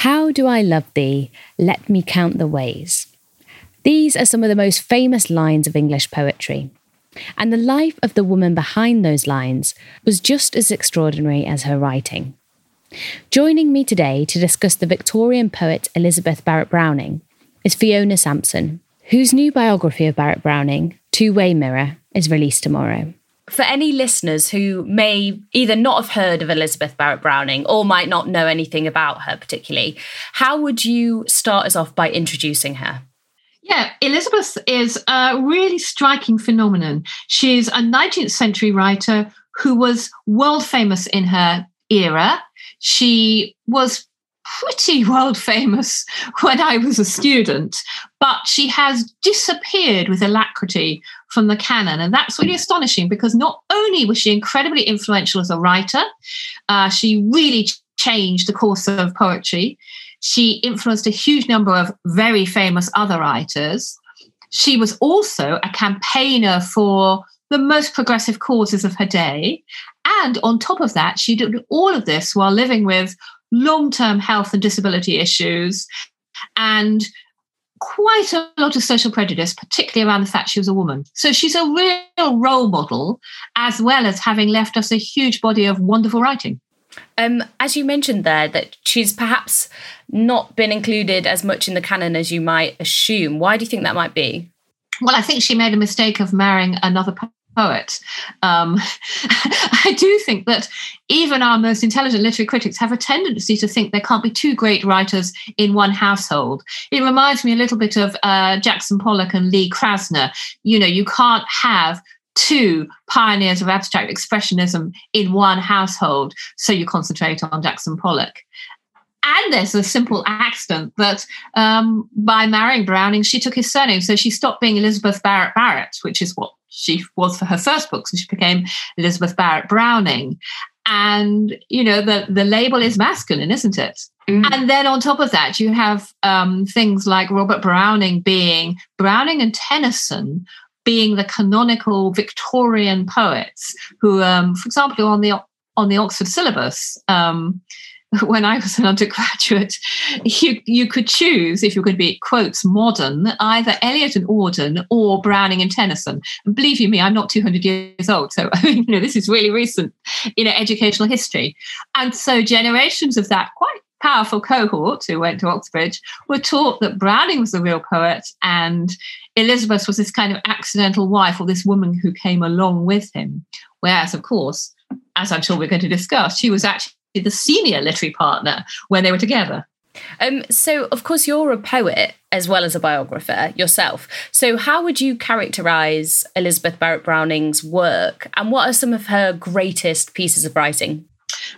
How do I love thee? Let me count the ways. These are some of the most famous lines of English poetry, and the life of the woman behind those lines was just as extraordinary as her writing. Joining me today to discuss the Victorian poet Elizabeth Barrett Browning is Fiona Sampson, whose new biography of Barrett Browning, Two Way Mirror, is released tomorrow. For any listeners who may either not have heard of Elizabeth Barrett Browning or might not know anything about her particularly, how would you start us off by introducing her? Yeah, Elizabeth is a really striking phenomenon. She's a 19th century writer who was world famous in her era. She was pretty world famous when I was a student, but she has disappeared with alacrity from the canon. And that's really astonishing because not only was she incredibly influential as a writer, she really changed the course of poetry. She influenced a huge number of very famous other writers. She was also a campaigner for the most progressive causes of her day. And on top of that, she did all of this while living with long-term health and disability issues and quite a lot of social prejudice, particularly around the fact she was a woman. So she's a real role model, as well as having left us a huge body of wonderful writing. As you mentioned there, that she's perhaps not been included as much in the canon as you might assume. Why do you think that might be? Well, I think she made a mistake of marrying another poet. I do think that even our most intelligent literary critics have a tendency to think there can't be two great writers in one household. It reminds me a little bit of Jackson Pollock and Lee Krasner. You know, you can't have two pioneers of abstract expressionism in one household, so you concentrate on Jackson Pollock. And there's a simple accident that by marrying Browning, she took his surname. So she stopped being Elizabeth Barrett Barrett, which is what she was for her first book. So she became Elizabeth Barrett Browning. And, you know, the label is masculine, isn't it? Mm. And then on top of that, you have things like Robert Browning being Browning and Tennyson being the canonical Victorian poets who, for example, are on the Oxford syllabus. When I was an undergraduate, you could choose, if you could be, quotes, modern, either Eliot and Auden or Browning and Tennyson. And believe you me, I'm not 200 years old. So, you know, this is really recent, you know, educational history. And so generations of that quite powerful cohort who went to Oxbridge were taught that Browning was the real poet and Elizabeth was this kind of accidental wife or this woman who came along with him. Whereas, of course, as I'm sure we're going to discuss, she was actually the senior literary partner when they were together. So, of course, you're a poet as well as a biographer yourself. So how would you characterise Elizabeth Barrett Browning's work and what are some of her greatest pieces of writing?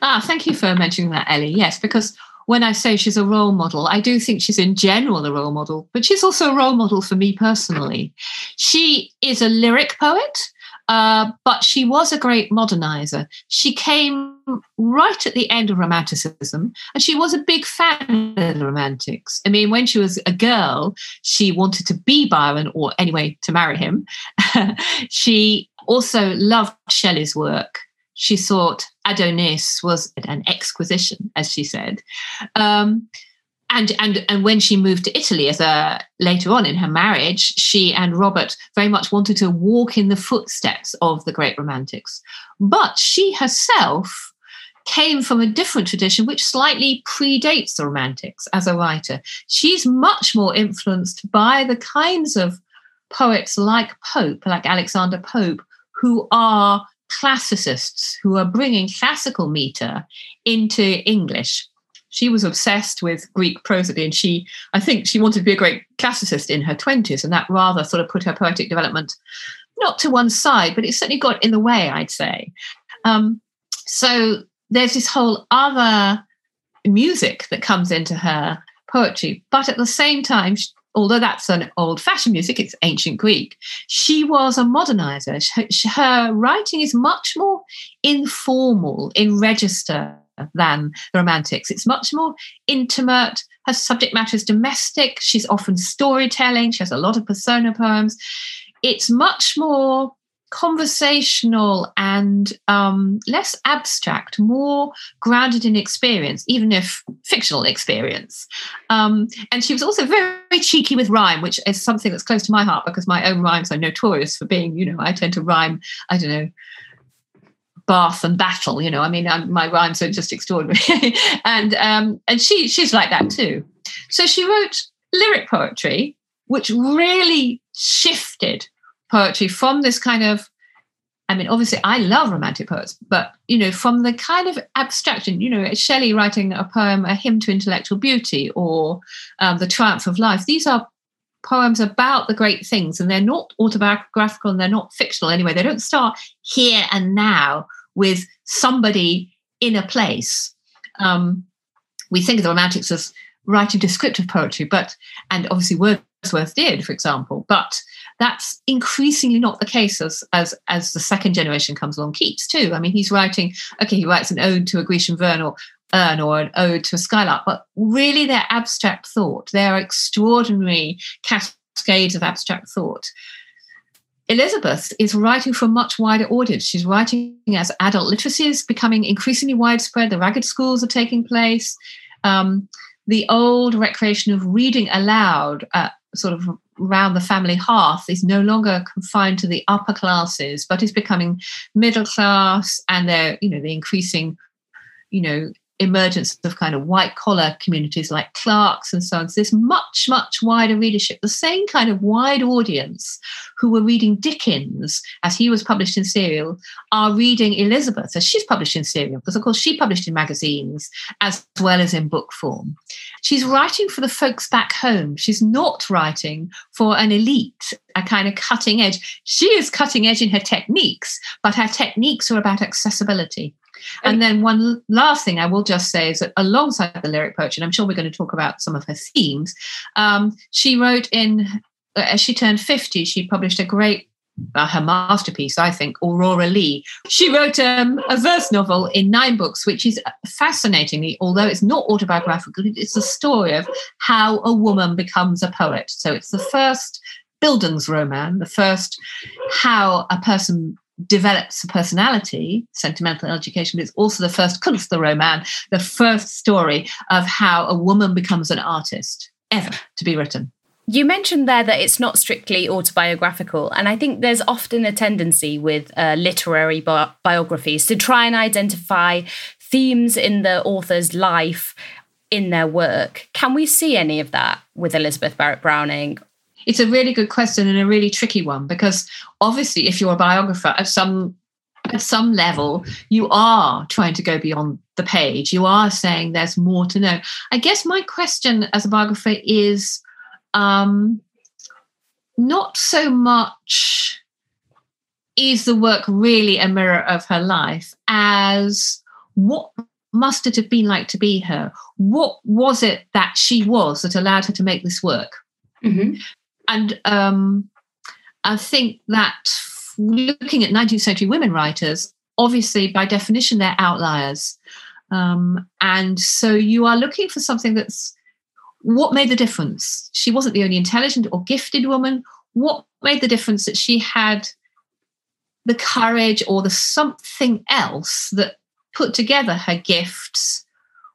Thank you for mentioning that, Ellie. Yes, because when I say she's a role model, I do think she's in general a role model, but she's also a role model for me personally. She is a lyric poet. But she was a great modernizer. She came right at the end of Romanticism, and she was a big fan of the Romantics. I mean, when she was a girl, she wanted to be Byron, or anyway, to marry him. She also loved Shelley's work. She thought Adonis was an exquisition, as she said. And when she moved to Italy later on in her marriage, she and Robert very much wanted to walk in the footsteps of the great Romantics. But she herself came from a different tradition which slightly predates the Romantics as a writer. She's much more influenced by the kinds of poets like Pope, like Alexander Pope, who are classicists, who are bringing classical metre into English. She was obsessed with Greek prosody, and I think she wanted to be a great classicist in her 20s, and that rather sort of put her poetic development not to one side, but it certainly got in the way, I'd say. So there's this whole other music that comes into her poetry, but at the same time, although that's an old-fashioned music, it's ancient Greek, she was a modernizer. Her writing is much more informal in register than the Romantics. It's much more intimate. Her subject matter is domestic. She's often storytelling. She has a lot of persona poems. It's much more conversational and less abstract, more grounded in experience, even if fictional experience. And she was also very, very cheeky with rhyme, which is something that's close to my heart because my own rhymes are notorious for being, you know, I tend to rhyme, I don't know, bath and battle, you know, I mean, my rhymes are just extraordinary. And she's like that too. So she wrote lyric poetry, which really shifted poetry from this kind of, I mean, obviously I love Romantic poets, but, you know, from the kind of abstraction, you know, Shelley writing a poem, A Hymn to Intellectual Beauty, or The Triumph of Life. These are poems about the great things, and they're not autobiographical and they're not fictional anyway. They don't start here and now with somebody in a place. We think of the Romantics as writing descriptive poetry, and obviously Wordsworth did, for example, but that's increasingly not the case as the second generation comes along. Keats too. I mean, he writes an ode to a Grecian urn or an ode to a skylark, but really they're abstract thought. They're extraordinary cascades of abstract thought. Elizabeth is writing for a much wider audience. She's writing as adult literacy is becoming increasingly widespread. The ragged schools are taking place. The old recreation of reading aloud sort of round the family hearth is no longer confined to the upper classes, but is becoming middle class, and they're, you know, the increasing, you know, emergence of kind of white-collar communities like clerks and so on. So this much, much wider readership, the same kind of wide audience who were reading Dickens as he was published in serial are reading Elizabeth as she's published in serial, because, of course, she published in magazines as well as in book form. She's writing for the folks back home. She's not writing for an elite, a kind of cutting edge. She is cutting edge in her techniques, but her techniques are about accessibility. And then one last thing I will just say is that alongside the lyric poetry, and I'm sure we're going to talk about some of her themes, she wrote as she turned 50, she published a great, her masterpiece, I think, Aurora Leigh. She wrote a verse novel in 9 books, which is fascinatingly, although it's not autobiographical, it's the story of how a woman becomes a poet. So it's the first Bildungsroman, the first how a person develops a personality, sentimental education, but it's also the first Kunstlerroman, the first story of how a woman becomes an artist ever to be written. You mentioned there that it's not strictly autobiographical, and I think there's often a tendency with literary biographies to try and identify themes in the author's life in their work. Can we see any of that with Elizabeth Barrett Browning? It's a really good question and a really tricky one, because obviously if you're a biographer at some level, you are trying to go beyond the page. You are saying there's more to know. I guess my question as a biographer is not so much is the work really a mirror of her life as what must it have been like to be her? What was it that she was that allowed her to make this work? Mm-hmm. And I think that looking at 19th century women writers, obviously, by definition, they're outliers. And so you are looking for something that's what made the difference. She wasn't the only intelligent or gifted woman. What made the difference that she had the courage or the something else that put together her gifts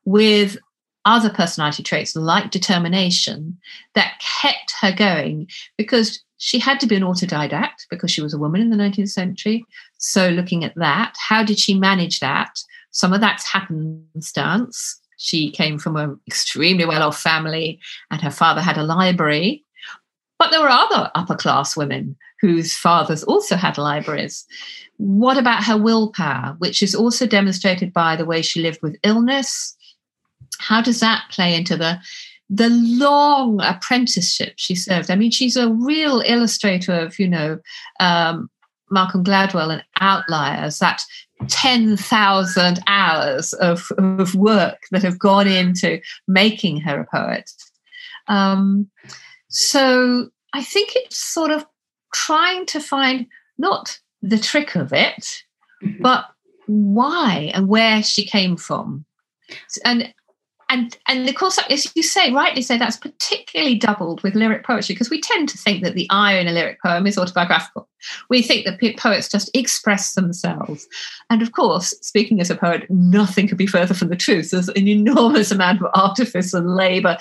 with other personality traits like determination that kept her going, because she had to be an autodidact because she was a woman in the 19th century. So looking at that, how did she manage that? Some of that's happenstance. She came from an extremely well-off family and her father had a library, but there were other upper-class women whose fathers also had libraries. What about her willpower, which is also demonstrated by the way she lived with illness? How does that play into the long apprenticeship she served? I mean, she's a real illustrator of, Malcolm Gladwell and Outliers, that 10,000 hours of work that have gone into making her a poet. So I think it's sort of trying to find not the trick of it, but why and where she came from. And of course, as you say, rightly say, that's particularly doubled with lyric poetry, because we tend to think that the I in a lyric poem is autobiographical. We think that poets just express themselves. And of course, speaking as a poet, nothing could be further from the truth. There's an enormous amount of artifice and labour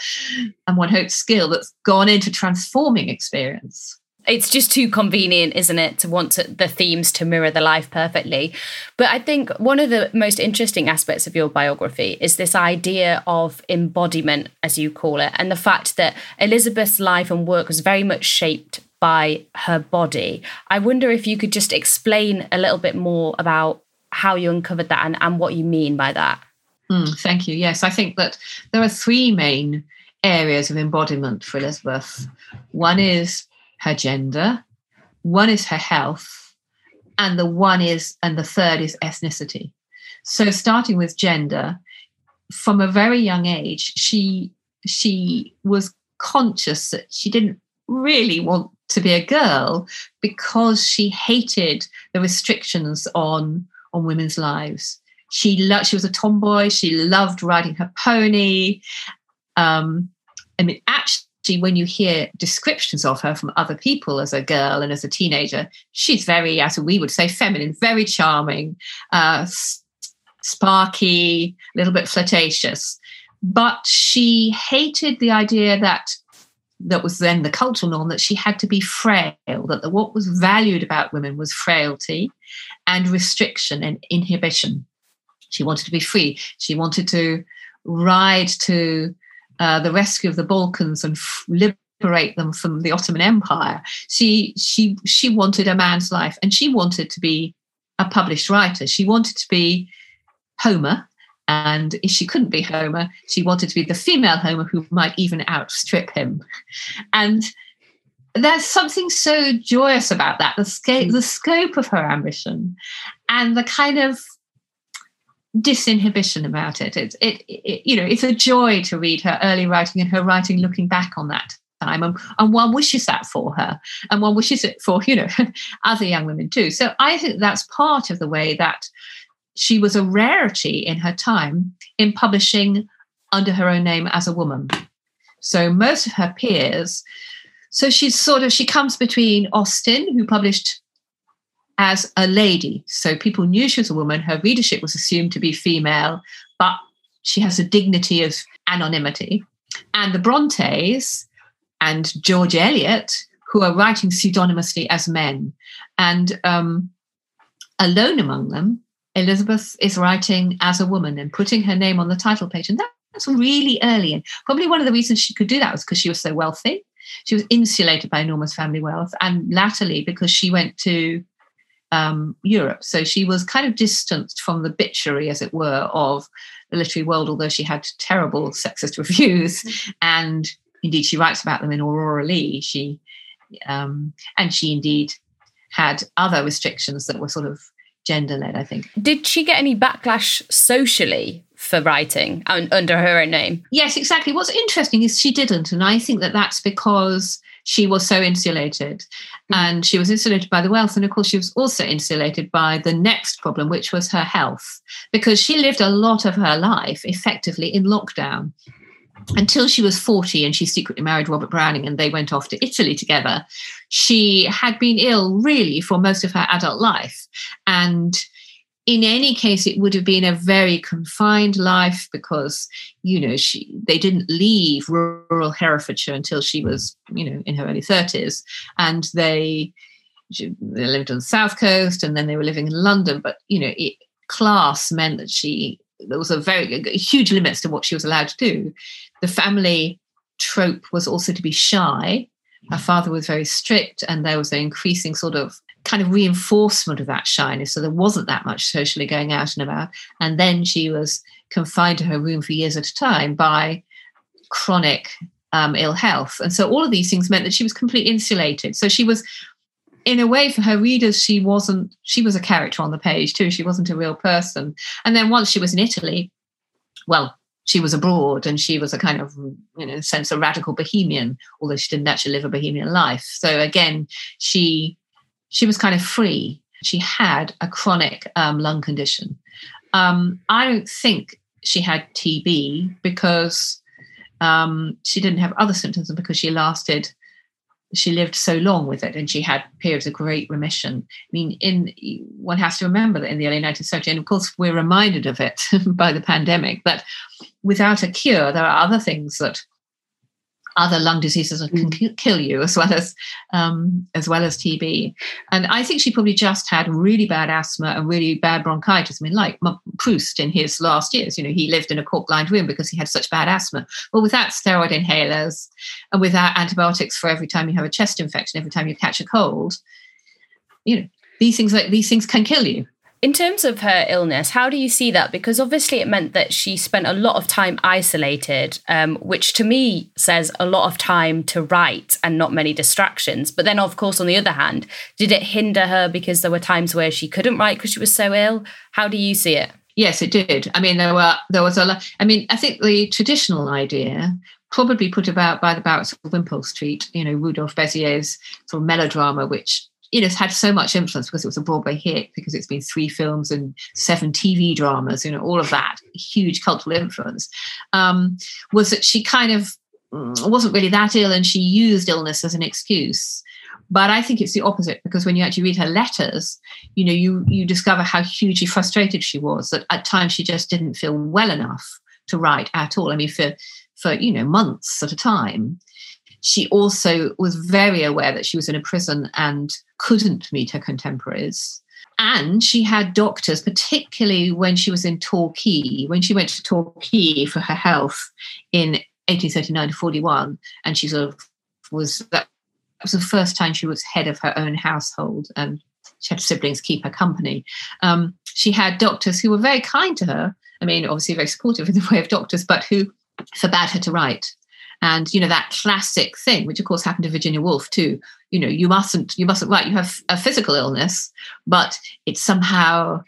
and, one hopes, skill that's gone into transforming experience. It's just too convenient, isn't it, to want the themes to mirror the life perfectly. But I think one of the most interesting aspects of your biography is this idea of embodiment, as you call it, and the fact that Elizabeth's life and work was very much shaped by her body. I wonder if you could just explain a little bit more about how you uncovered that and what you mean by that. Thank you. Yes, I think that there are 3 main areas of embodiment for Elizabeth. One is her gender, one is her health, and the third is ethnicity. So starting with gender, from a very young age, she was conscious that she didn't really want to be a girl because she hated the restrictions on women's lives. She was a tomboy. She loved riding her pony. When you hear descriptions of her from other people as a girl and as a teenager, she's very, as we would say, feminine, very charming, sparky, a little bit flirtatious. But she hated the idea that was then the cultural norm, that she had to be frail, that what was valued about women was frailty and restriction and inhibition. She wanted to be free. She wanted to ride to the rescue of the Balkans and liberate them from the Ottoman Empire. She wanted a man's life, and she wanted to be a published writer. She wanted to be Homer, and if she couldn't be Homer, she wanted to be the female Homer who might even outstrip him. And there's something so joyous about that, the scope of her ambition and the kind of disinhibition about it. It's a joy to read her early writing and her writing looking back on that time. And one wishes that for her, and one wishes it for, other young women too. So I think that's part of the way that she was a rarity in her time in publishing under her own name as a woman. So most of her peers... So she comes between Austen, who published as a lady. So people knew she was a woman. Her readership was assumed to be female, but she has the dignity of anonymity. And the Brontes and George Eliot, who are writing pseudonymously as men. And alone among them, Elizabeth is writing as a woman and putting her name on the title page. And that's really early. And probably one of the reasons she could do that was because she was so wealthy. She was insulated by enormous family wealth, and latterly because she went to Europe. So she was kind of distanced from the bitchery, as it were, of the literary world, although she had terrible sexist reviews. Mm-hmm. And indeed, she writes about them in Aurora Leigh. She indeed had other restrictions that were sort of gender-led, I think. Did she get any backlash socially for writing under her own name? Yes, exactly. What's interesting is she didn't, and I think that that's because she was so insulated. Mm. And she was insulated by the wealth, and of course she was also insulated by the next problem, which was her health, because she lived a lot of her life effectively in lockdown until she was 40 and she secretly married Robert Browning and they went off to Italy together. She had been ill really for most of her adult life, and in any case, it would have been a very confined life because, they didn't leave rural Herefordshire until she was, in her early 30s. And they lived on the South Coast, and then they were living in London. But, class meant that there was a huge limits to what she was allowed to do. The family trope was also to be shy. Her father was very strict, and there was an increasing sort of kind of reinforcement of that shyness. So there wasn't that much socially going out and about. And then she was confined to her room for years at a time by chronic ill health. And so all of these things meant that she was completely insulated. So she was, in a way, for her readers, she was a character on the page too. She wasn't a real person. And then once she was in Italy, well, she was abroad, and she was a kind of, a radical bohemian, although she didn't actually live a bohemian life. So again, she was kind of free. She had a chronic lung condition. I don't think she had TB because she didn't have other symptoms, and because she lived so long with it, and she had periods of great remission. I mean, one has to remember that in the early 19th century, and of course we're reminded of it by the pandemic, that without a cure, there are other things that other lung diseases that can kill you, as well as TB. And I think she probably just had really bad asthma and really bad bronchitis. I mean, like Proust in his last years, he lived in a cork-lined room because he had such bad asthma. Well, without steroid inhalers and without antibiotics for every time you have a chest infection, every time you catch a cold, these things can kill you. In terms of her illness, how do you see that? Because obviously it meant that she spent a lot of time isolated, which to me says a lot of time to write and not many distractions. But then, of course, on the other hand, did it hinder her because there were times where she couldn't write because she was so ill? How do you see it? Yes, it did. I mean, there was a lot. I mean, I think the traditional idea, probably put about by the Barretts of Wimpole Street, Rudolf Bezier's sort of melodrama, which it's had so much influence because it was a Broadway hit, because it's been 3 films and 7 TV dramas, all of that huge cultural influence, was that she kind of wasn't really that ill and she used illness as an excuse. But I think it's the opposite, because when you actually read her letters, you discover how hugely frustrated she was, that at times she just didn't feel well enough to write at all. I mean, for months at a time. She also was very aware that she was in a prison and couldn't meet her contemporaries. And she had doctors, particularly when she was in Torquay, when she went to Torquay for her health in 1839 to 41. And she sort of that was the first time she was head of her own household, and she had siblings keep her company. She had doctors who were very kind to her. I mean, obviously very supportive in the way of doctors, but who forbade her to write. And, you know, that classic thing, which of course happened to Virginia Woolf too, you know, you mustn't write, you have a physical illness, but it's somehow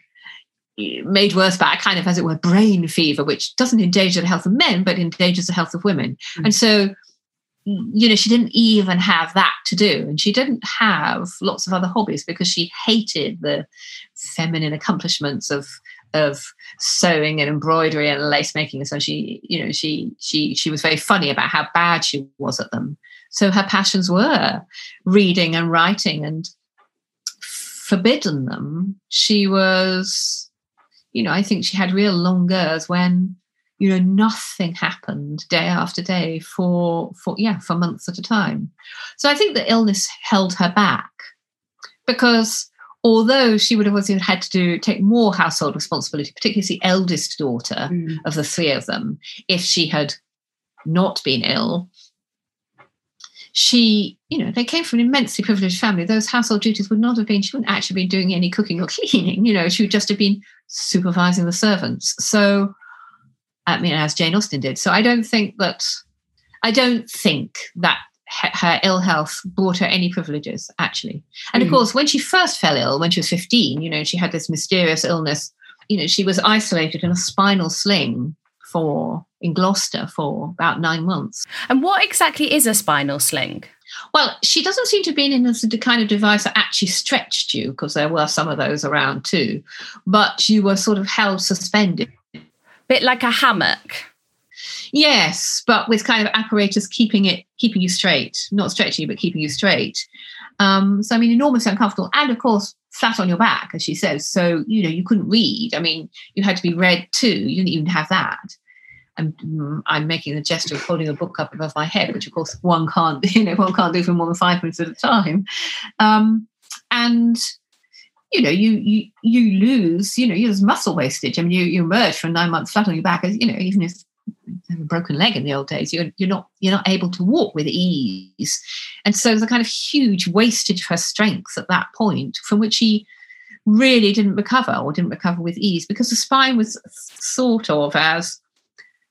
made worse by a kind of, as it were, brain fever, which doesn't endanger the health of men, but endangers the health of women. Mm. And so, you know, she didn't even have that to do. And she didn't have lots of other hobbies because she hated the feminine accomplishments of sewing and embroidery and lace making. And so she was very funny about how bad she was at them. So her passions were reading and writing, and forbidden them, she was, you know, I think she had real longeurs when, you know, nothing happened day after day for months at a time. So I think the illness held her back, because although she would have also had to take more household responsibility, particularly the eldest daughter of the three of them, if she had not been ill, she, you know, they came from an immensely privileged family. Those household duties would not have been, she wouldn't actually be doing any cooking or cleaning, you know, she would just have been supervising the servants. So, I mean, as Jane Austen did. So I don't think that her ill health brought her any privileges, actually. And of course, when she first fell ill, when she was 15, you know, she had this mysterious illness. You know, she was isolated in a spinal sling in Gloucester for about 9 months. And what exactly is a spinal sling? Well, she doesn't seem to have been in the kind of device that actually stretched you, because there were some of those around too, but you were sort of held suspended. Bit like a hammock. Yes, but with kind of apparatus keeping you straight, not stretching you, but keeping you straight. So, I mean, enormously uncomfortable, and of course, flat on your back, as she says. So, you know, you couldn't read. I mean, you had to be read to. You didn't even have that. I'm making the gesture of holding a book up above my head, which of course one can't do for more than 5 minutes at a time. And you know, you lose, you know, you lose muscle wastage. I mean, you emerge from 9 months flat on your back, as you know, even if a broken leg in the old days, you're not able to walk with ease. And so there's a kind of huge wastage of her strength at that point, from which she really didn't recover with ease, because the spine was thought of as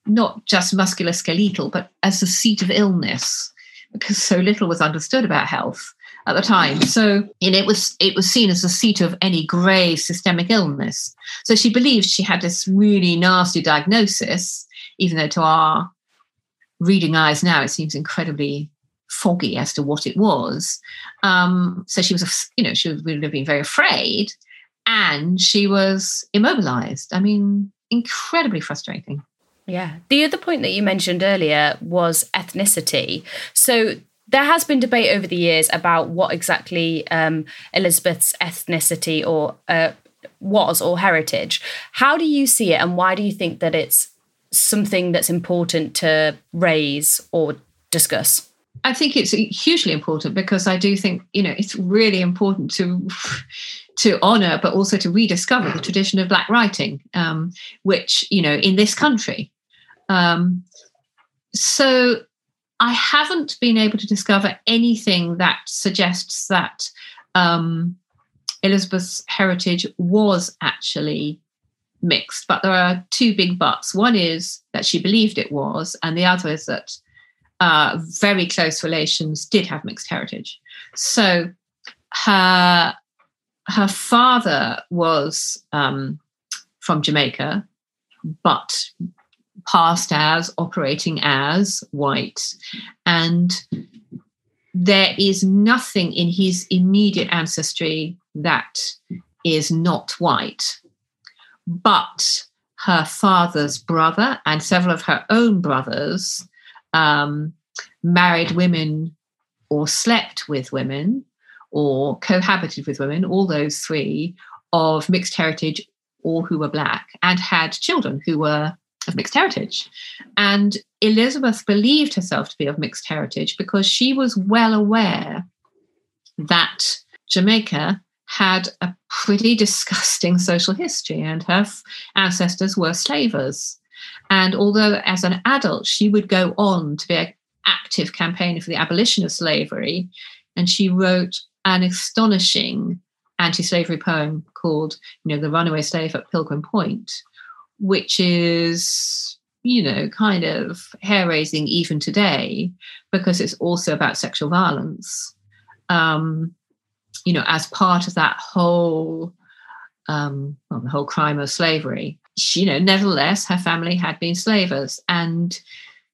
not just musculoskeletal, but as the seat of illness, because so little was understood about health at the time. So, and it was seen as the seat of any grave systemic illness. So she believed she had this really nasty diagnosis, even though to our reading eyes now, it seems incredibly foggy as to what it was. So she was, you know, she would have been very afraid, and she was immobilized. I mean, incredibly frustrating. Yeah. The other point that you mentioned earlier was ethnicity. So there has been debate over the years about what exactly Elizabeth's ethnicity or heritage. How do you see it, and why do you think that it's something that's important to raise or discuss? I think it's hugely important, because I do think, you know, it's really important to honour, but also to rediscover the tradition of Black writing, which, you know, in this country. So I haven't been able to discover anything that suggests that Elizabeth's heritage was actually mixed, but there are two big buts. One is that she believed it was, and the other is that very close relations did have mixed heritage. So her father was from Jamaica, but passed as, operating as white. And there is nothing in his immediate ancestry that is not white. But her father's brother and several of her own brothers married women, or slept with women, or cohabited with women, all those three, of mixed heritage or who were Black, and had children who were of mixed heritage. And Elizabeth believed herself to be of mixed heritage because she was well aware that Jamaica had a pretty disgusting social history, and her ancestors were slavers. And although as an adult she would go on to be an active campaigner for the abolition of slavery, and she wrote an astonishing anti-slavery poem called, The Runaway Slave at Pilgrim Point, which is, kind of hair-raising even today, because it's also about sexual violence, as part of that whole, the whole crime of slavery. She, nevertheless, her family had been slavers, and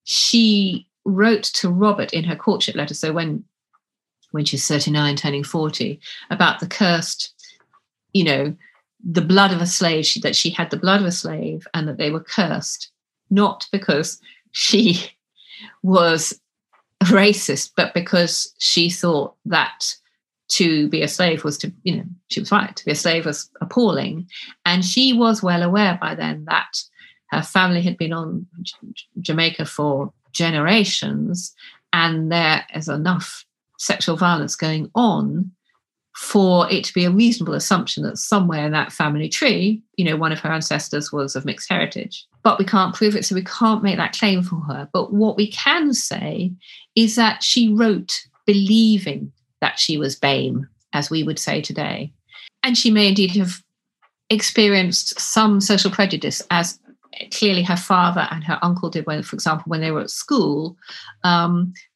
she wrote to Robert in her courtship letter, so when she's 39, turning 40, about the cursed, the blood of a slave, that she had the blood of a slave and that they were cursed, not because she was racist, but because she thought that to be a slave was to, she was right, to be a slave was appalling. And she was well aware by then that her family had been on Jamaica for generations, and there is enough sexual violence going on for it to be a reasonable assumption that somewhere in that family tree, one of her ancestors was of mixed heritage. But we can't prove it, so we can't make that claim for her. But what we can say is that she wrote believing that she was BAME, as we would say today. And she may indeed have experienced some social prejudice, as clearly her father and her uncle did, when, for example, when they were at school,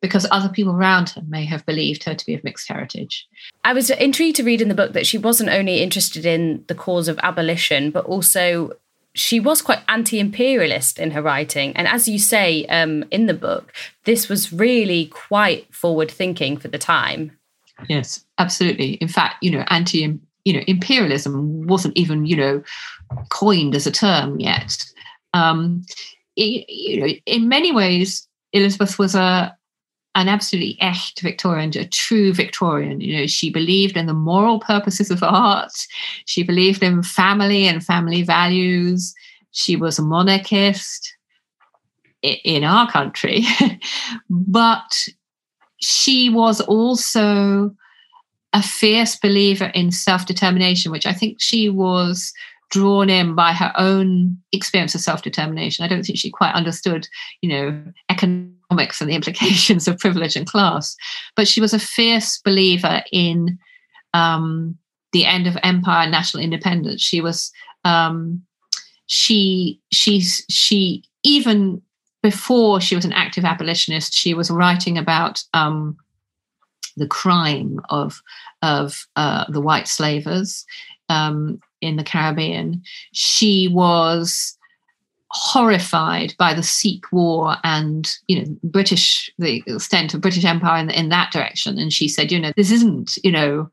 because other people around her may have believed her to be of mixed heritage. I was intrigued to read in the book that she wasn't only interested in the cause of abolition, but also she was quite anti-imperialist in her writing. And as you say in the book, this was really quite forward-thinking for the time. Yes, absolutely. In fact, imperialism wasn't even, coined as a term yet. In many ways, Elizabeth was an absolutely echt Victorian, a true Victorian. She believed in the moral purposes of art. She believed in family and family values. She was a monarchist in our country, but she was also a fierce believer in self-determination, which I think she was drawn in by her own experience of self-determination. I don't think she quite understood, economics and the implications of privilege and class, but she was a fierce believer in the end of empire and national independence. She was, she even before she was an active abolitionist, she was writing about the crime of the white slavers in the Caribbean. She was horrified by the Sikh war and the extent of British Empire in that direction. And she said, this isn't the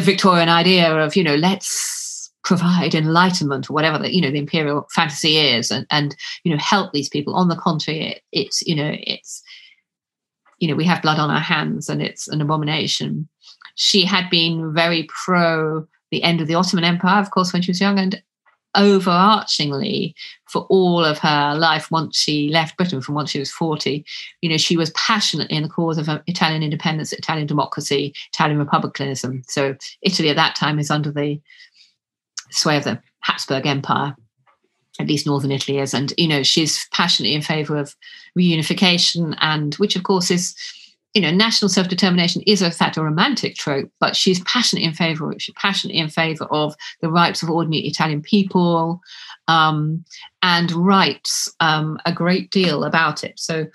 Victorian idea of let's provide enlightenment or whatever that the imperial fantasy is, and help these people. On the contrary, it's we have blood on our hands and it's an abomination. She had been very pro the end of the Ottoman Empire, of course, when she was young, and overarchingly for all of her life once she left Britain, from once she was 40, she was passionately in the cause of Italian independence, Italian democracy, Italian republicanism. So Italy at that time is under the sway of the Habsburg Empire, at least northern Italy is, and she's passionately in favour of reunification, and which of course is, national self-determination is in fact a romantic trope, but she's passionately in favour of it. She's passionately in favour of the rights of ordinary Italian people, and writes a great deal about it. So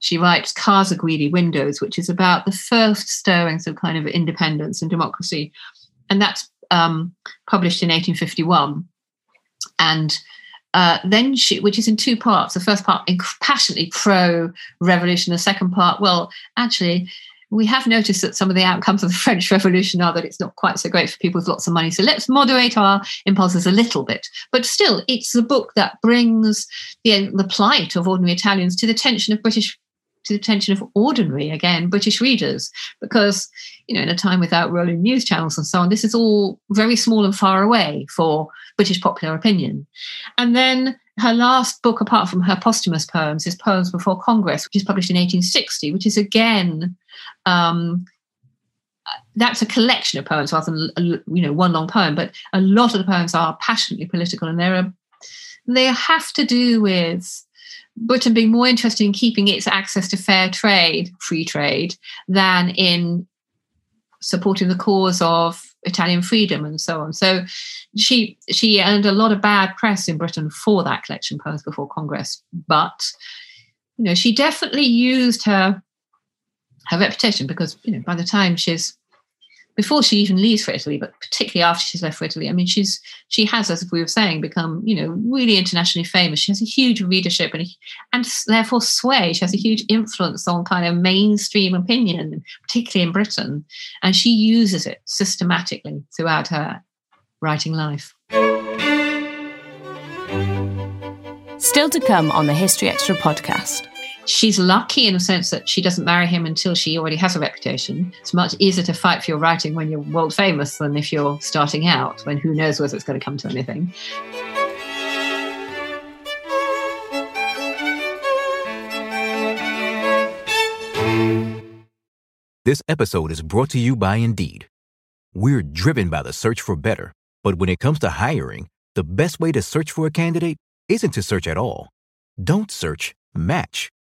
she writes Casa Guidi Windows, which is about the first stirrings of kind of independence and democracy, and that's published in 1851, and then she, which is in two parts, the first part passionately pro-revolution, the second part, well, actually, we have noticed that some of the outcomes of the French Revolution are that it's not quite so great for people with lots of money, so let's moderate our impulses a little bit. But still, it's the book that brings the plight of ordinary Italians to the attention of ordinary, again, British readers, because, in a time without rolling news channels and so on, this is all very small and far away for British popular opinion. And then her last book, apart from her posthumous poems, is Poems Before Congress, which is published in 1860, which is again that's a collection of poems rather than, one long poem. But a lot of the poems are passionately political, and they have to do with Britain being more interested in keeping its access to fair trade, free trade, than in supporting the cause of Italian freedom and so on. So she earned a lot of bad press in Britain for that collection, Poems Before Congress. But, she definitely used her reputation, because, by the time before she even leaves for Italy, but particularly after she's left for Italy, I mean, she has, as we were saying, become, really internationally famous. She has a huge readership and therefore sway. She has a huge influence on kind of mainstream opinion, particularly in Britain. And she uses it systematically throughout her writing life. Still to come on the History Extra podcast. She's lucky in the sense that she doesn't marry him until she already has a reputation. It's much easier to fight for your writing when you're world famous than if you're starting out, when who knows whether it's going to come to anything. This episode is brought to you by Indeed. We're driven by the search for better, but when it comes to hiring, the best way to search for a candidate isn't to search at all. Don't search, match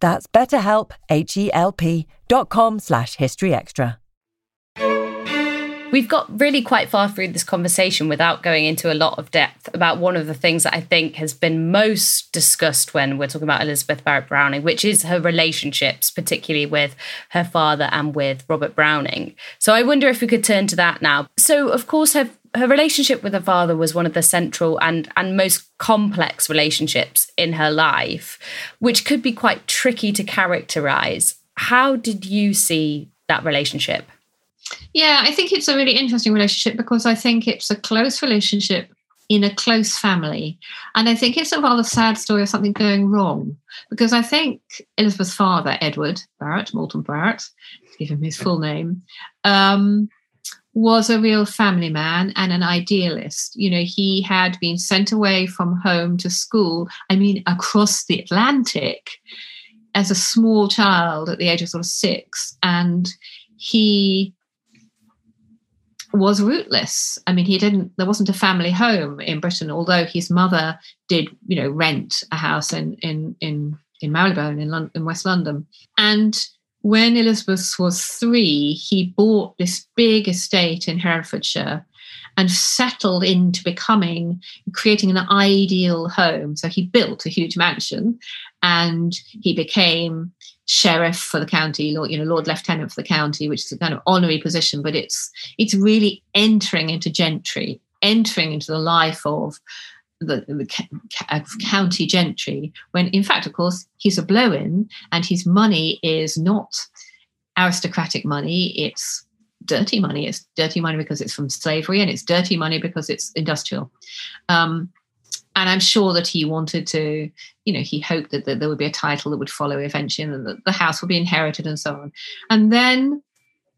That's BetterHelp, HELP.com/History Extra. We've got really quite far through this conversation without going into a lot of depth about one of the things that I think has been most discussed when we're talking about Elizabeth Barrett Browning, which is her relationships, particularly with her father and with Robert Browning. So I wonder if we could turn to that now. So, of course, her relationship with her father was one of the central and most complex relationships in her life, which could be quite tricky to characterize. How did you see that relationship? Yeah, I think it's a really interesting relationship because I think it's a close relationship in a close family. And I think it's a rather sad story of something going wrong, because I think Elizabeth's father, Edward Barrett, Malton Barrett, to give him his full name, was a real family man and an idealist. He had been sent away from home to school, across the Atlantic, as a small child at the age of sort of 6. And he was rootless. There wasn't a family home in Britain, although his mother did, rent a house in Marylebone in West London. And when Elizabeth was 3, he bought this big estate in Herefordshire and settled into creating an ideal home. So he built a huge mansion and he became sheriff for the county, Lord Lieutenant for the county, which is a kind of honorary position, but it's really entering into gentry, entering into the life of the county gentry, when in fact, of course, he's a blow-in and his money is not aristocratic money, it's dirty money. It's dirty money because it's from slavery, and it's dirty money because it's industrial. And I'm sure that he wanted to, he hoped that there would be a title that would follow eventually and that the house would be inherited and so on. And then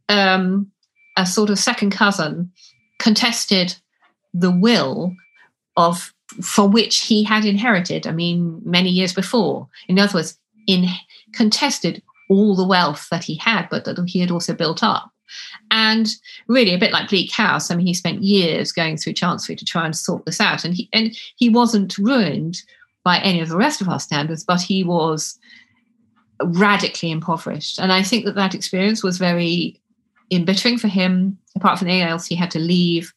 a sort of second cousin contested the will of for which he had inherited, I mean, many years before. In other words, contested all the wealth that he had, but that he had also built up. And really, a bit like Bleak House, I mean, he spent years going through Chancery to try and sort this out. And he wasn't ruined by any of the rest of our standards, but he was radically impoverished. And I think that that experience was very embittering for him. Apart from anything else, he had to leave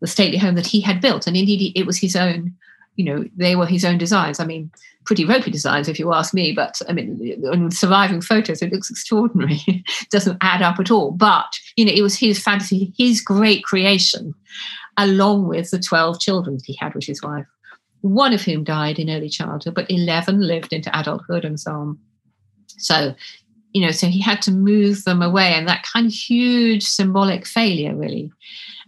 the stately home that he had built. And indeed, it was his own, you know, they were his own designs. I mean, pretty ropey designs, if you ask me, but I mean, on surviving photos, it looks extraordinary. It doesn't add up at all. But, you know, it was his fantasy, his great creation, along with the 12 children that he had with his wife, one of whom died in early childhood, but 11 lived into adulthood and so on. So, you know, so he had to move them away, and that kind of huge symbolic failure, really.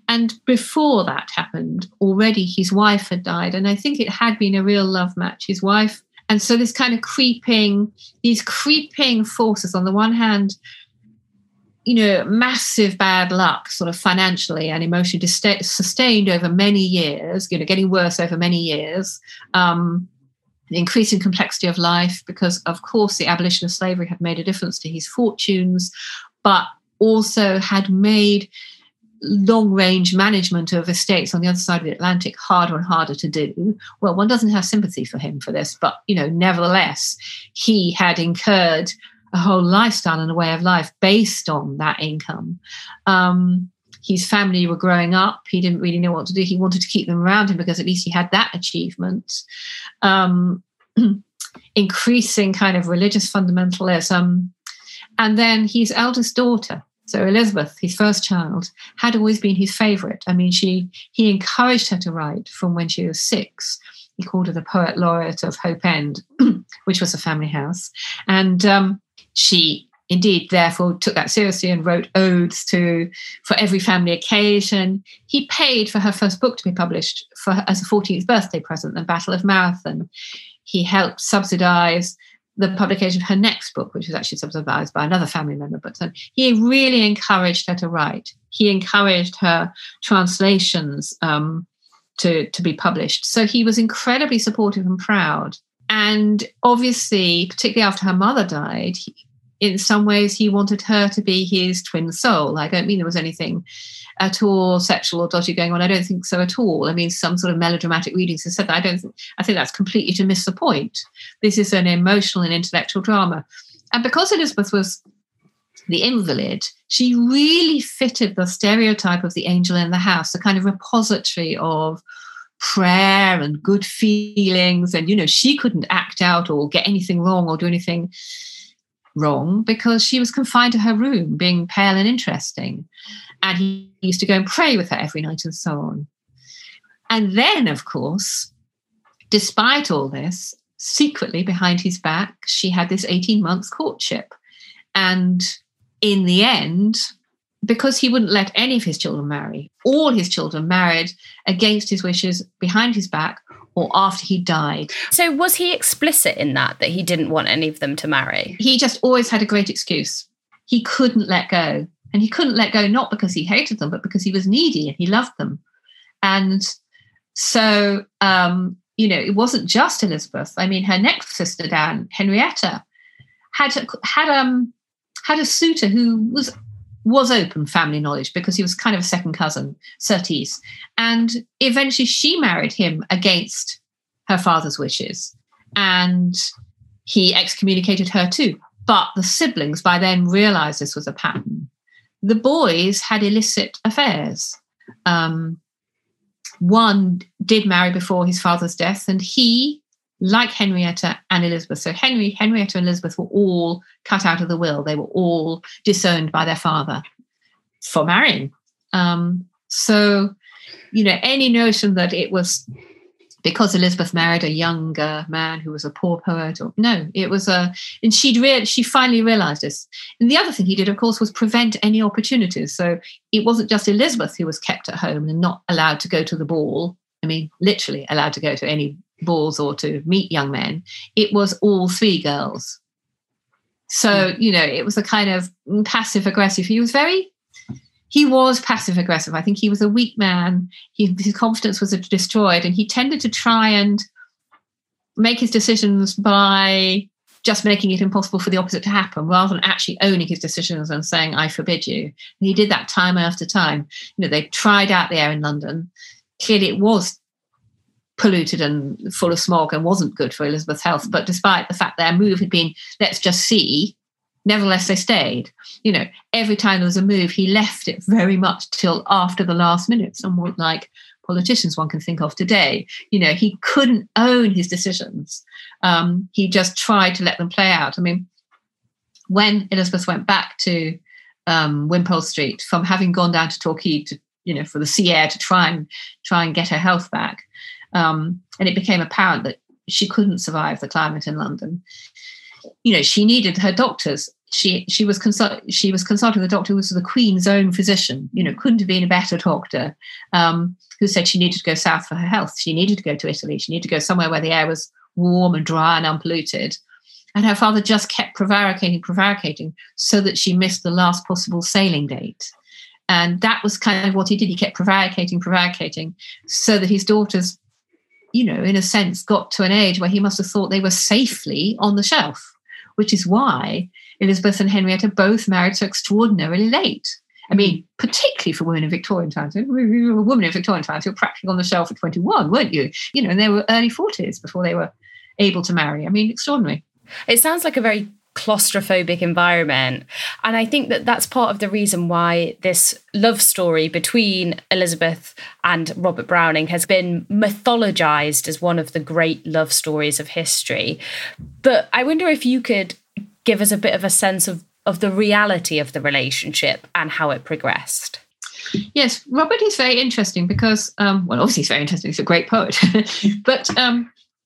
And before that happened, already his wife had died. And I think it had been a real love match, his wife. And so this kind of these creeping forces, on the one hand, you know, massive bad luck, sort of financially and emotionally sustained over many years, you know, getting worse over many years, the increasing complexity of life, because, of course, the abolition of slavery had made a difference to his fortunes, but also had made long-range management of estates on the other side of the Atlantic harder and harder to do. Well, one doesn't have sympathy for him for this, but, you know, nevertheless, he had incurred a whole lifestyle and a way of life based on that income. His family were growing up. He didn't really know what to do. He wanted to keep them around him because at least he had that achievement. Increasing kind of religious fundamentalism. And then his eldest daughter, so Elizabeth, his first child, had always been his favourite. I mean, he encouraged her to write from when she was 6. He called her the Poet Laureate of Hope End, which was a family house. And she indeed, therefore, took that seriously and wrote odes for every family occasion. He paid for her first book to be published as a 14th birthday present, The Battle of Marathon. He helped subsidise the publication of her next book, which was actually subsidised by another family member, but he really encouraged her to write. He encouraged her translations to be published. So he was incredibly supportive and proud. And obviously, particularly after her mother died, in some ways he wanted her to be his twin soul. I don't mean there was anything at all sexual or dodgy going on. I don't think so at all. I mean, some sort of melodramatic readings have said that. I think that's completely to miss the point. This is an emotional and intellectual drama. And because Elizabeth was the invalid, she really fitted the stereotype of the angel in the house, the kind of repository of prayer and good feelings. And, you know, she couldn't act out or get anything wrong or do anything wrong because she was confined to her room, being pale and interesting. And he used to go and pray with her every night and so on. And then, of course, despite all this, secretly behind his back, she had this 18-month courtship. And in the end, because he wouldn't let any of his children marry, all his children married against his wishes, behind his back, or after he died. So was he explicit in that he didn't want any of them to marry? He just always had a great excuse. He couldn't let go. And he couldn't let go, not because he hated them, but because he was needy and he loved them. And so, you know, it wasn't just Elizabeth. I mean, her next sister down, Henrietta, had a suitor who was open family knowledge because he was kind of a second cousin, Surtees. And eventually she married him against her father's wishes. And he excommunicated her too. But the siblings by then realised this was a pattern. The boys had illicit affairs. One did marry before his father's death, and he, like Henrietta and Elizabeth, so Henrietta and Elizabeth were all cut out of the will. They were all disowned by their father for marrying. So, you know, any notion that it was because Elizabeth married a younger man who was a poor poet. She finally realised this. And the other thing he did, of course, was prevent any opportunities. So it wasn't just Elizabeth who was kept at home and not allowed to go to the ball. I mean, literally allowed to go to any balls or to meet young men. It was all three girls. So, you know, it was a kind of passive-aggressive. He was very... He was passive-aggressive. I think he was a weak man. His confidence was destroyed, and he tended to try and make his decisions by just making it impossible for the opposite to happen, rather than actually owning his decisions and saying, I forbid you. And he did that time after time. You know, they tried out the air in London. Clearly it was polluted and full of smog and wasn't good for Elizabeth's health. But despite the fact their move had been, let's just see, nevertheless, they stayed. You know, every time there was a move, he left it very much till after the last minute, somewhat like politicians one can think of today. You know, he couldn't own his decisions. He just tried to let them play out. I mean, when Elizabeth went back to Wimpole Street from having gone down to Torquay to, you know, for the sea air to try and get her health back, and it became apparent that she couldn't survive the climate in London. You know, she needed her doctors. She was consulting the doctor who was the Queen's own physician. You know, couldn't have been a better doctor, who said she needed to go south for her health. She needed to go to Italy. She needed to go somewhere where the air was warm and dry and unpolluted. And her father just kept prevaricating, so that she missed the last possible sailing date. And that was kind of what he did. He kept prevaricating, so that his daughters, you know, in a sense, got to an age where he must have thought they were safely on the shelf, which is why Elizabeth and Henrietta both married so extraordinarily late. I mean, particularly for women in Victorian times. If you were a woman in Victorian times, you were practically on the shelf at 21, weren't you? You know, and they were early 40s before they were able to marry. I mean, extraordinary. It sounds like a very claustrophobic environment. And I think that that's part of the reason why this love story between Elizabeth and Robert Browning has been mythologized as one of the great love stories of history. But I wonder if you could give us a bit of a sense of the reality of the relationship and how it progressed. Yes, Robert is very interesting because, well, obviously he's very interesting. He's a great poet. But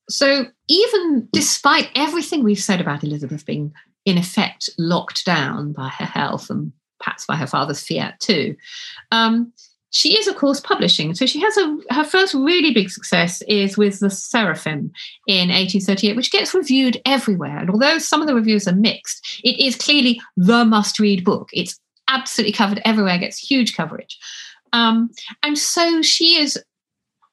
so even despite everything we've said about Elizabeth being in effect locked down by her health and perhaps by her father's fiat too, she is, of course, publishing. So she has her first really big success is with The Seraphim in 1838, which gets reviewed everywhere. And although some of the reviews are mixed, it is clearly the must-read book. It's absolutely covered everywhere, gets huge coverage. And so she is,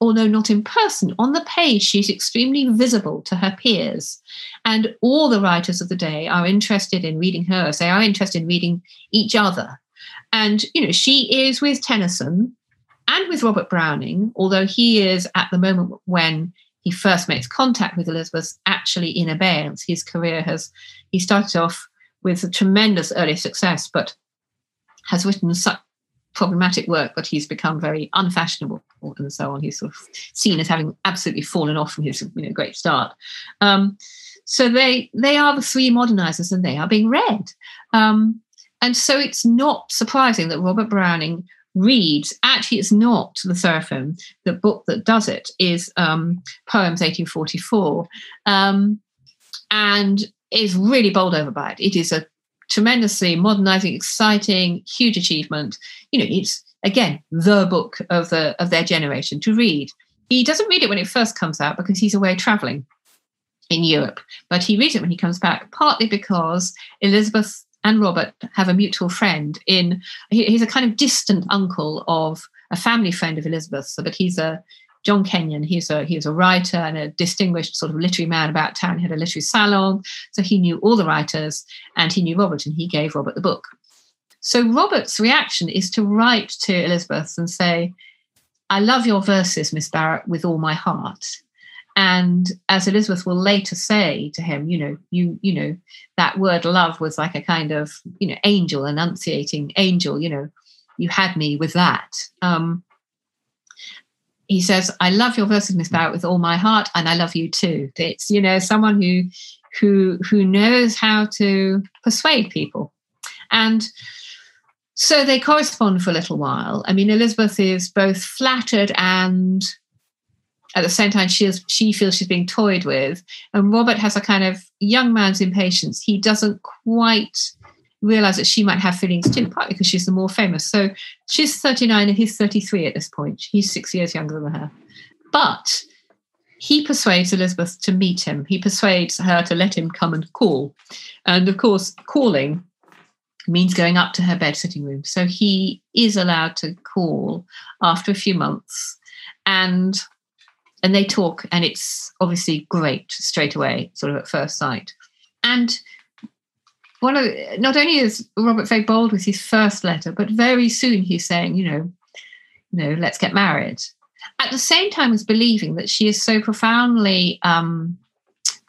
although not in person, on the page, she's extremely visible to her peers. And all the writers of the day are interested in reading her, as they are interested in reading each other. And, you know, she is with Tennyson and with Robert Browning, although he is, at the moment when he first makes contact with Elizabeth, actually in abeyance. His career he started off with a tremendous early success, but has written such problematic work that he's become very unfashionable and so on. He's sort of seen as having absolutely fallen off from his, you know, great start. So they are the three modernizers, and they are being read. And so it's not surprising that Robert Browning reads, actually it's not The Seraphim, the book that does it is Poems 1844, and is really bowled over by it. It is a tremendously modernizing, exciting, huge achievement. You know, it's, again, the book of their generation to read. He doesn't read it when it first comes out because he's away traveling in Europe, but he reads it when he comes back, partly because Elizabeth and Robert have a mutual friend he's a kind of distant uncle of a family friend of Elizabeth, so that he's a John Kenyon. He's a writer and a distinguished sort of literary man about town. He had a literary salon, so he knew all the writers and he knew Robert, and he gave Robert the book. So Robert's reaction is to write to Elizabeth and say, I love your verses, Miss Barrett, with all my heart. And as Elizabeth will later say to him, you know, you know, that word love was like a kind of, you know, angel, enunciating angel, you know, you had me with that. He says, I love your verses, Miss Barrett, with all my heart, and I love you too. It's, you know, someone who knows how to persuade people. And so they correspond for a little while. I mean, Elizabeth is both flattered and, at the same time, she feels she's being toyed with. And Robert has a kind of young man's impatience. He doesn't quite realise that she might have feelings too, partly because she's the more famous. So she's 39 and he's 33 at this point. He's 6 years younger than her. But he persuades Elizabeth to meet him. He persuades her to let him come and call. And, of course, calling means going up to her bed sitting room. So he is allowed to call after a few months, and they talk, and it's obviously great straight away, sort of at first sight. And not only is Robert very bold with his first letter, but very soon he's saying, you know, let's get married. At the same time as believing that she is so profoundly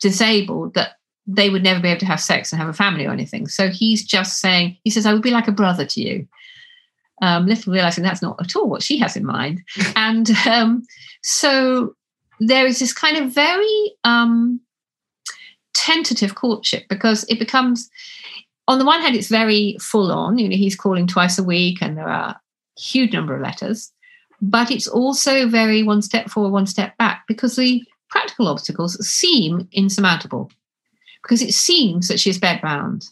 disabled that they would never be able to have sex and have a family or anything. So he's just saying, he says, I would be like a brother to you. Little realizing that's not at all what she has in mind. And so there is this kind of very tentative courtship, because it becomes, on the one hand, it's very full on, you know, he's calling twice a week and there are a huge number of letters, but it's also very one step forward, one step back, because the practical obstacles seem insurmountable, because it seems that she is bedbound.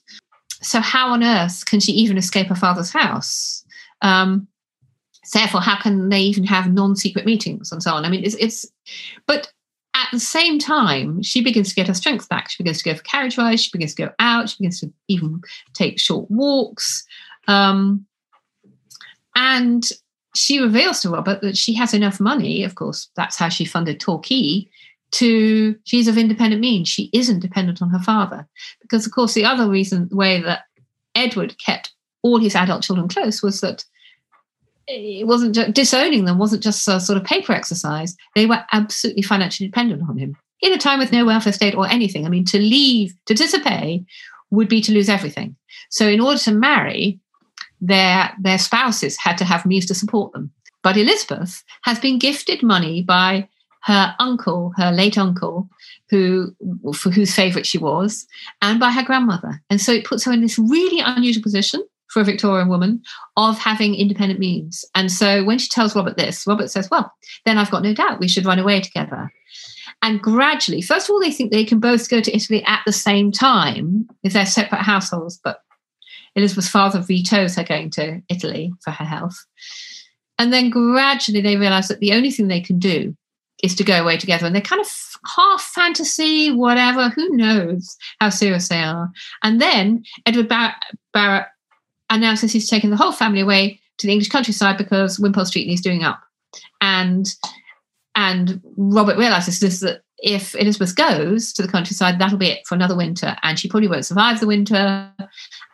So how on earth can she even escape her father's house? Therefore, how can they even have non-secret meetings and so on? I mean, it's but at the same time, she begins to get her strength back. She begins to go for carriage rides. She begins to go out. She begins to even take short walks. And she reveals to Robert that she has enough money. Of course, that's how she funded Torquay. She's of independent means. She isn't dependent on her father. Because, of course, the other reason, the way that Edward kept all his adult children close, was that it wasn't just, disowning them wasn't just a sort of paper exercise. They were absolutely financially dependent on him in a time with no welfare state or anything. I mean, to leave, to disobey would be to lose everything. So in order to marry, their spouses had to have means to support them. But Elizabeth has been gifted money by her uncle, her late uncle, for whose favourite she was, and by her grandmother. And so it puts her in this really unusual position for a Victorian woman of having independent means. And so when she tells Robert this, Robert says, well, then I've got no doubt we should run away together. And gradually, first of all, they think they can both go to Italy at the same time if they're separate households, but Elizabeth's father vetoes her going to Italy for her health. And then gradually they realise that the only thing they can do is to go away together. And they're kind of half fantasy, whatever, who knows how serious they are. And then Edward Barrett announces he's taken the whole family away to the English countryside because Wimpole Street needs doing up. And Robert realises this, that if Elizabeth goes to the countryside, that'll be it for another winter. And she probably won't survive the winter.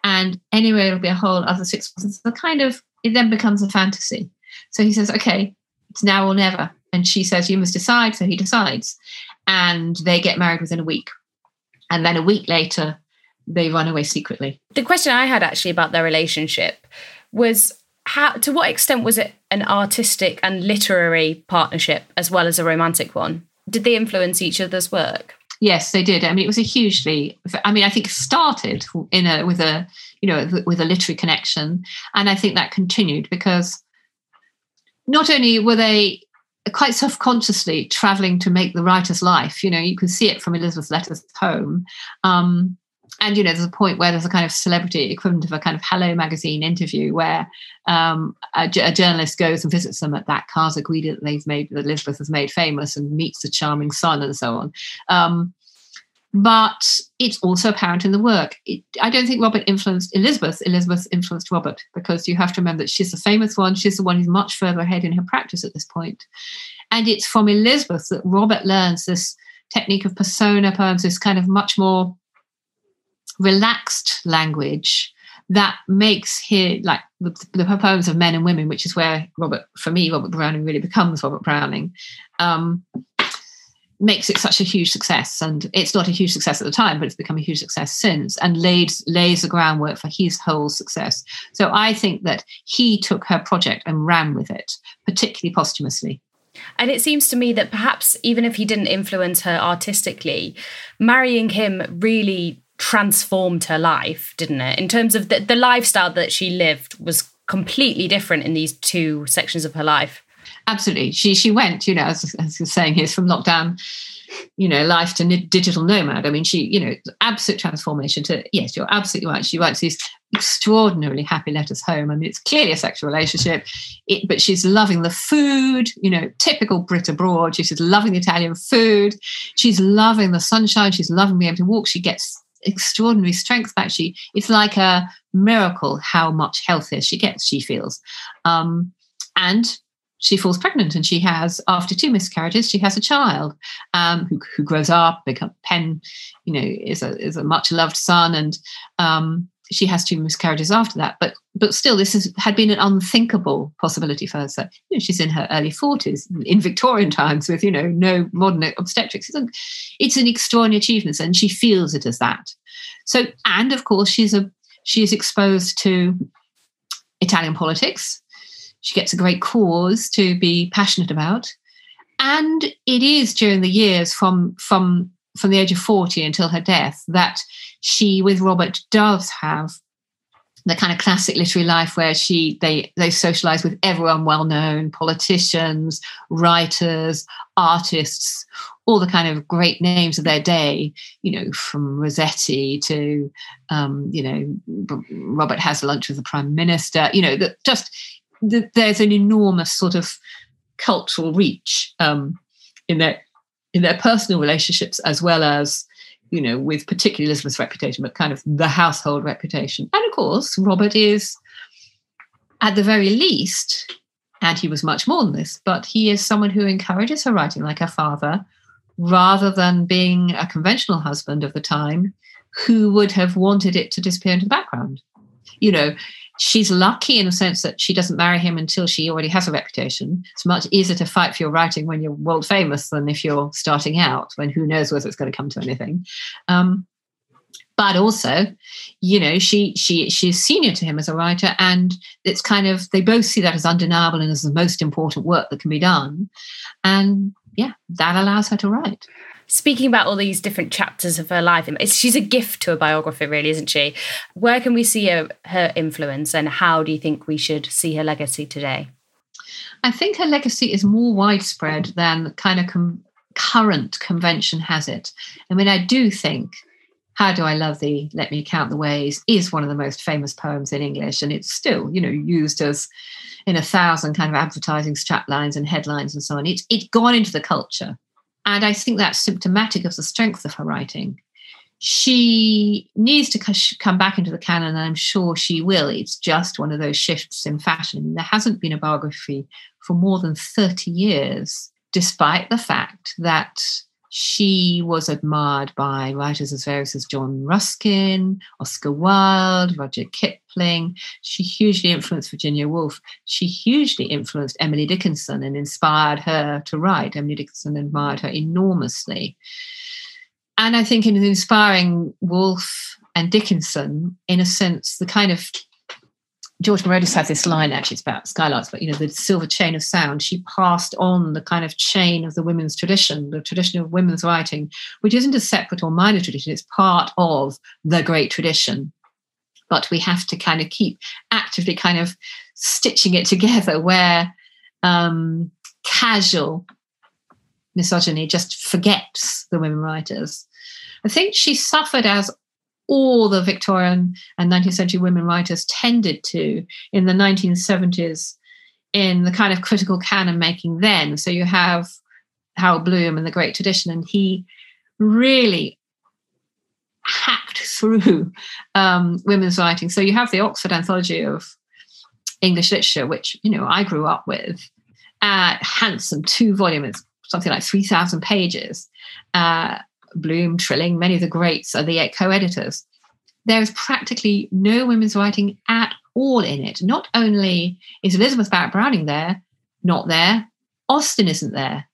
And anyway, it'll be a whole other 6 months. The kind of, it then becomes a fantasy. So he says, okay, it's now or never. And she says, you must decide. So he decides. And they get married within a week. And then a week later, they run away secretly. The question I had actually about their relationship was, to what extent was it an artistic and literary partnership as well as a romantic one? Did they influence each other's work? Yes, they did. I mean, it was a hugely, I think it started with a literary connection. And I think that continued because not only were they quite self-consciously travelling to make the writer's life, you know, you can see it from Elizabeth's letters home. And, you know, there's a point where there's a kind of celebrity equivalent of a kind of Hello magazine interview where a journalist goes and visits them at that Casa Guidi that Elizabeth has made famous, and meets the charming son and so on. But it's also apparent in the work. I don't think Robert influenced Elizabeth. Elizabeth influenced Robert, because you have to remember that she's the famous one. She's the one who's much further ahead in her practice at this point. And it's from Elizabeth that Robert learns this technique of persona poems, this kind of much more relaxed language that makes his, like the poems of men and women, which is where Robert Browning really becomes Robert Browning, makes it such a huge success. And it's not a huge success at the time, but it's become a huge success since, and lays the groundwork for his whole success. So I think that he took her project and ran with it, particularly posthumously. And it seems to me that perhaps even if he didn't influence her artistically, marrying him really transformed her life, didn't it? In terms of the lifestyle that she lived was completely different in these two sections of her life. Absolutely. She went, you know, as you're saying here, from lockdown, you know, life to digital nomad. I mean, she, you know, absolute transformation to, yes, you're absolutely right. She writes these extraordinarily happy letters home. I mean, it's clearly a sexual relationship, but she's loving the food, you know, typical Brit abroad. She's loving the Italian food. She's loving the sunshine. She's loving being able to walk. She gets extraordinary strength back. It's like a miracle how much healthier she gets, she feels. And she falls pregnant, and she has, after two miscarriages, she has a child who grows up, becomes Penn, is a much loved son, and she has two miscarriages after that. But still, had been an unthinkable possibility for her. So she's in her early 40s, in Victorian times, with no modern obstetrics. It's an extraordinary achievement, and she feels it as that. So, and of course, she is exposed to Italian politics. She gets a great cause to be passionate about. And it is during the years from the age of 40 until her death that she, with Robert, does have the kind of classic literary life where they socialise with everyone well-known, politicians, writers, artists, all the kind of great names of their day, from Rossetti to, Robert has lunch with the Prime Minister, there's an enormous sort of cultural reach in their personal relationships, as well as, with particularly Elizabeth's reputation, but kind of the household reputation. And of course, Robert is, at the very least, and he was much more than this, but he is someone who encourages her writing like her father, rather than being a conventional husband of the time who would have wanted it to disappear into the background. She's lucky in the sense that she doesn't marry him until she already has a reputation. It's much easier to fight for your writing when you're world famous than if you're starting out, when who knows whether it's going to come to anything. But also, she's senior to him as a writer, and it's kind of, they both see that as undeniable and as the most important work that can be done. And yeah, that allows her to write. Speaking about all these different chapters of her life, she's a gift to a biographer, really, isn't she? Where can we see her influence, and how do you think we should see her legacy today? I think her legacy is more widespread than kind of current convention has it. I do think How Do I Love Thee, Let Me Count the Ways is one of the most famous poems in English, and it's still, used as in 1,000 kind of advertising straplines and headlines and so on. It's gone into the culture. And I think that's symptomatic of the strength of her writing. She needs to come back into the canon, and I'm sure she will. It's just one of those shifts in fashion. There hasn't been a biography for more than 30 years, despite the fact that she was admired by writers as various as John Ruskin, Oscar Wilde, Roger Kipling. She hugely influenced Virginia Woolf. She hugely influenced Emily Dickinson and inspired her to write. Emily Dickinson admired her enormously. And I think in inspiring Woolf and Dickinson, in a sense, the kind of, George Moroder has this line, actually, it's about skylarks, but, the silver chain of sound. She passed on the kind of chain of the women's tradition, the tradition of women's writing, which isn't a separate or minor tradition. It's part of the great tradition. But we have to kind of keep actively kind of stitching it together where casual misogyny just forgets the women writers. I think she suffered as all the Victorian and 19th century women writers tended to in the 1970s in the kind of critical canon making then. So you have Harold Bloom and the great tradition, and he really hacked through women's writing. So you have the Oxford Anthology of English Literature, which, I grew up with, handsome 2-volume, it's something like 3,000 pages, Bloom, Trilling, many of the greats are the co-editors. There is practically no women's writing at all in it. Not only is Elizabeth Barrett Browning not there, Austen isn't there.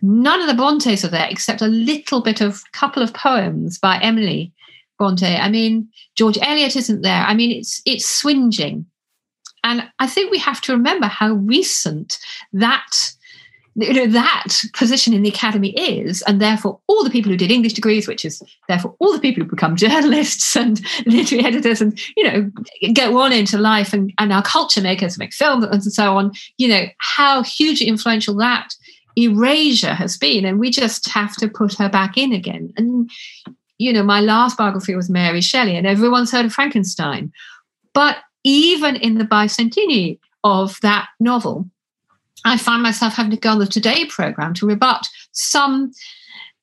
None of the Brontes are there except a little bit of a couple of poems by Emily Bronte. George Eliot isn't there. It's swinging. And I think we have to remember how recent that position in the academy is, and therefore all the people who did English degrees, which is therefore all the people who become journalists and literary editors and, go on into life and are culture makers and make films and so on, how hugely influential that erasure has been. And we just have to put her back in again. And, my last biography was Mary Shelley, and everyone's heard of Frankenstein. But even in the bicentennial of that novel, I find myself having to go on the Today programme to rebut some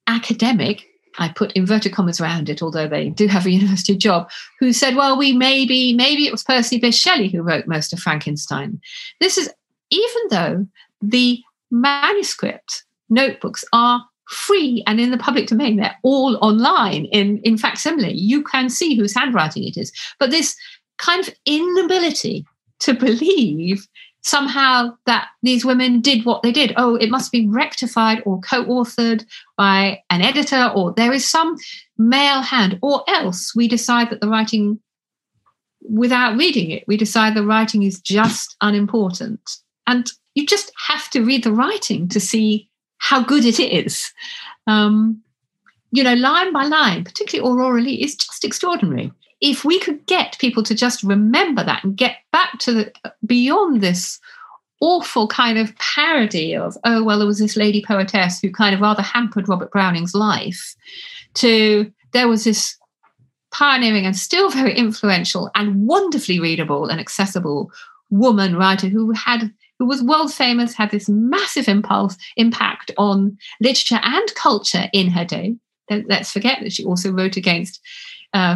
academic I put inverted commas around it, although they do have a university job, who said, well, maybe it was Percy Bysshe Shelley who wrote most of Frankenstein. This is, even though the manuscript notebooks are free and in the public domain, they're all online in facsimile. You can see whose handwriting it is. But this kind of inability to believe somehow that these women did what they did. Oh, it must be rectified or co-authored by an editor, or there is some male hand, or else we decide that the writing, without reading it, we decide the writing is just unimportant. And you just have to read the writing to see how good it is. You know, line by line, particularly Aurora Leigh, is just extraordinary. If we could get people to just remember that and get back to beyond this awful kind of parody of, oh, well, there was this lady poetess who kind of rather hampered Robert Browning's life, to there was this pioneering and still very influential and wonderfully readable and accessible woman writer who was world famous, had this massive impact on literature and culture in her day. Let's forget that she also wrote against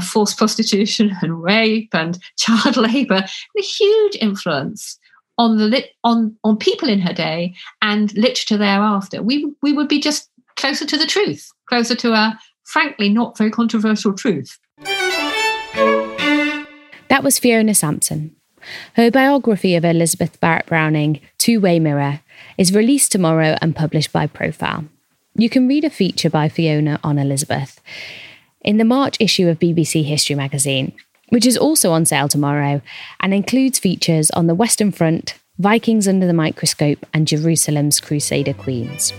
forced prostitution and rape and child labour, a huge influence on on people in her day and literature thereafter. We would be just closer to the truth, closer to a frankly not very controversial truth. That was Fiona Sampson. Her biography of Elizabeth Barrett Browning, Two Way Mirror, is released tomorrow and published by Profile. You can read a feature by Fiona on Elizabeth in the March issue of BBC History Magazine, which is also on sale tomorrow and includes features on the Western Front, Vikings under the Microscope, and Jerusalem's Crusader Queens.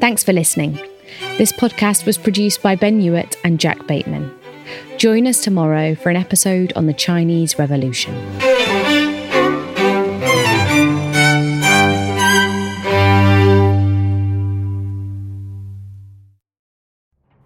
Thanks for listening. This podcast was produced by Ben Hewitt and Jack Bateman. Join us tomorrow for an episode on the Chinese Revolution.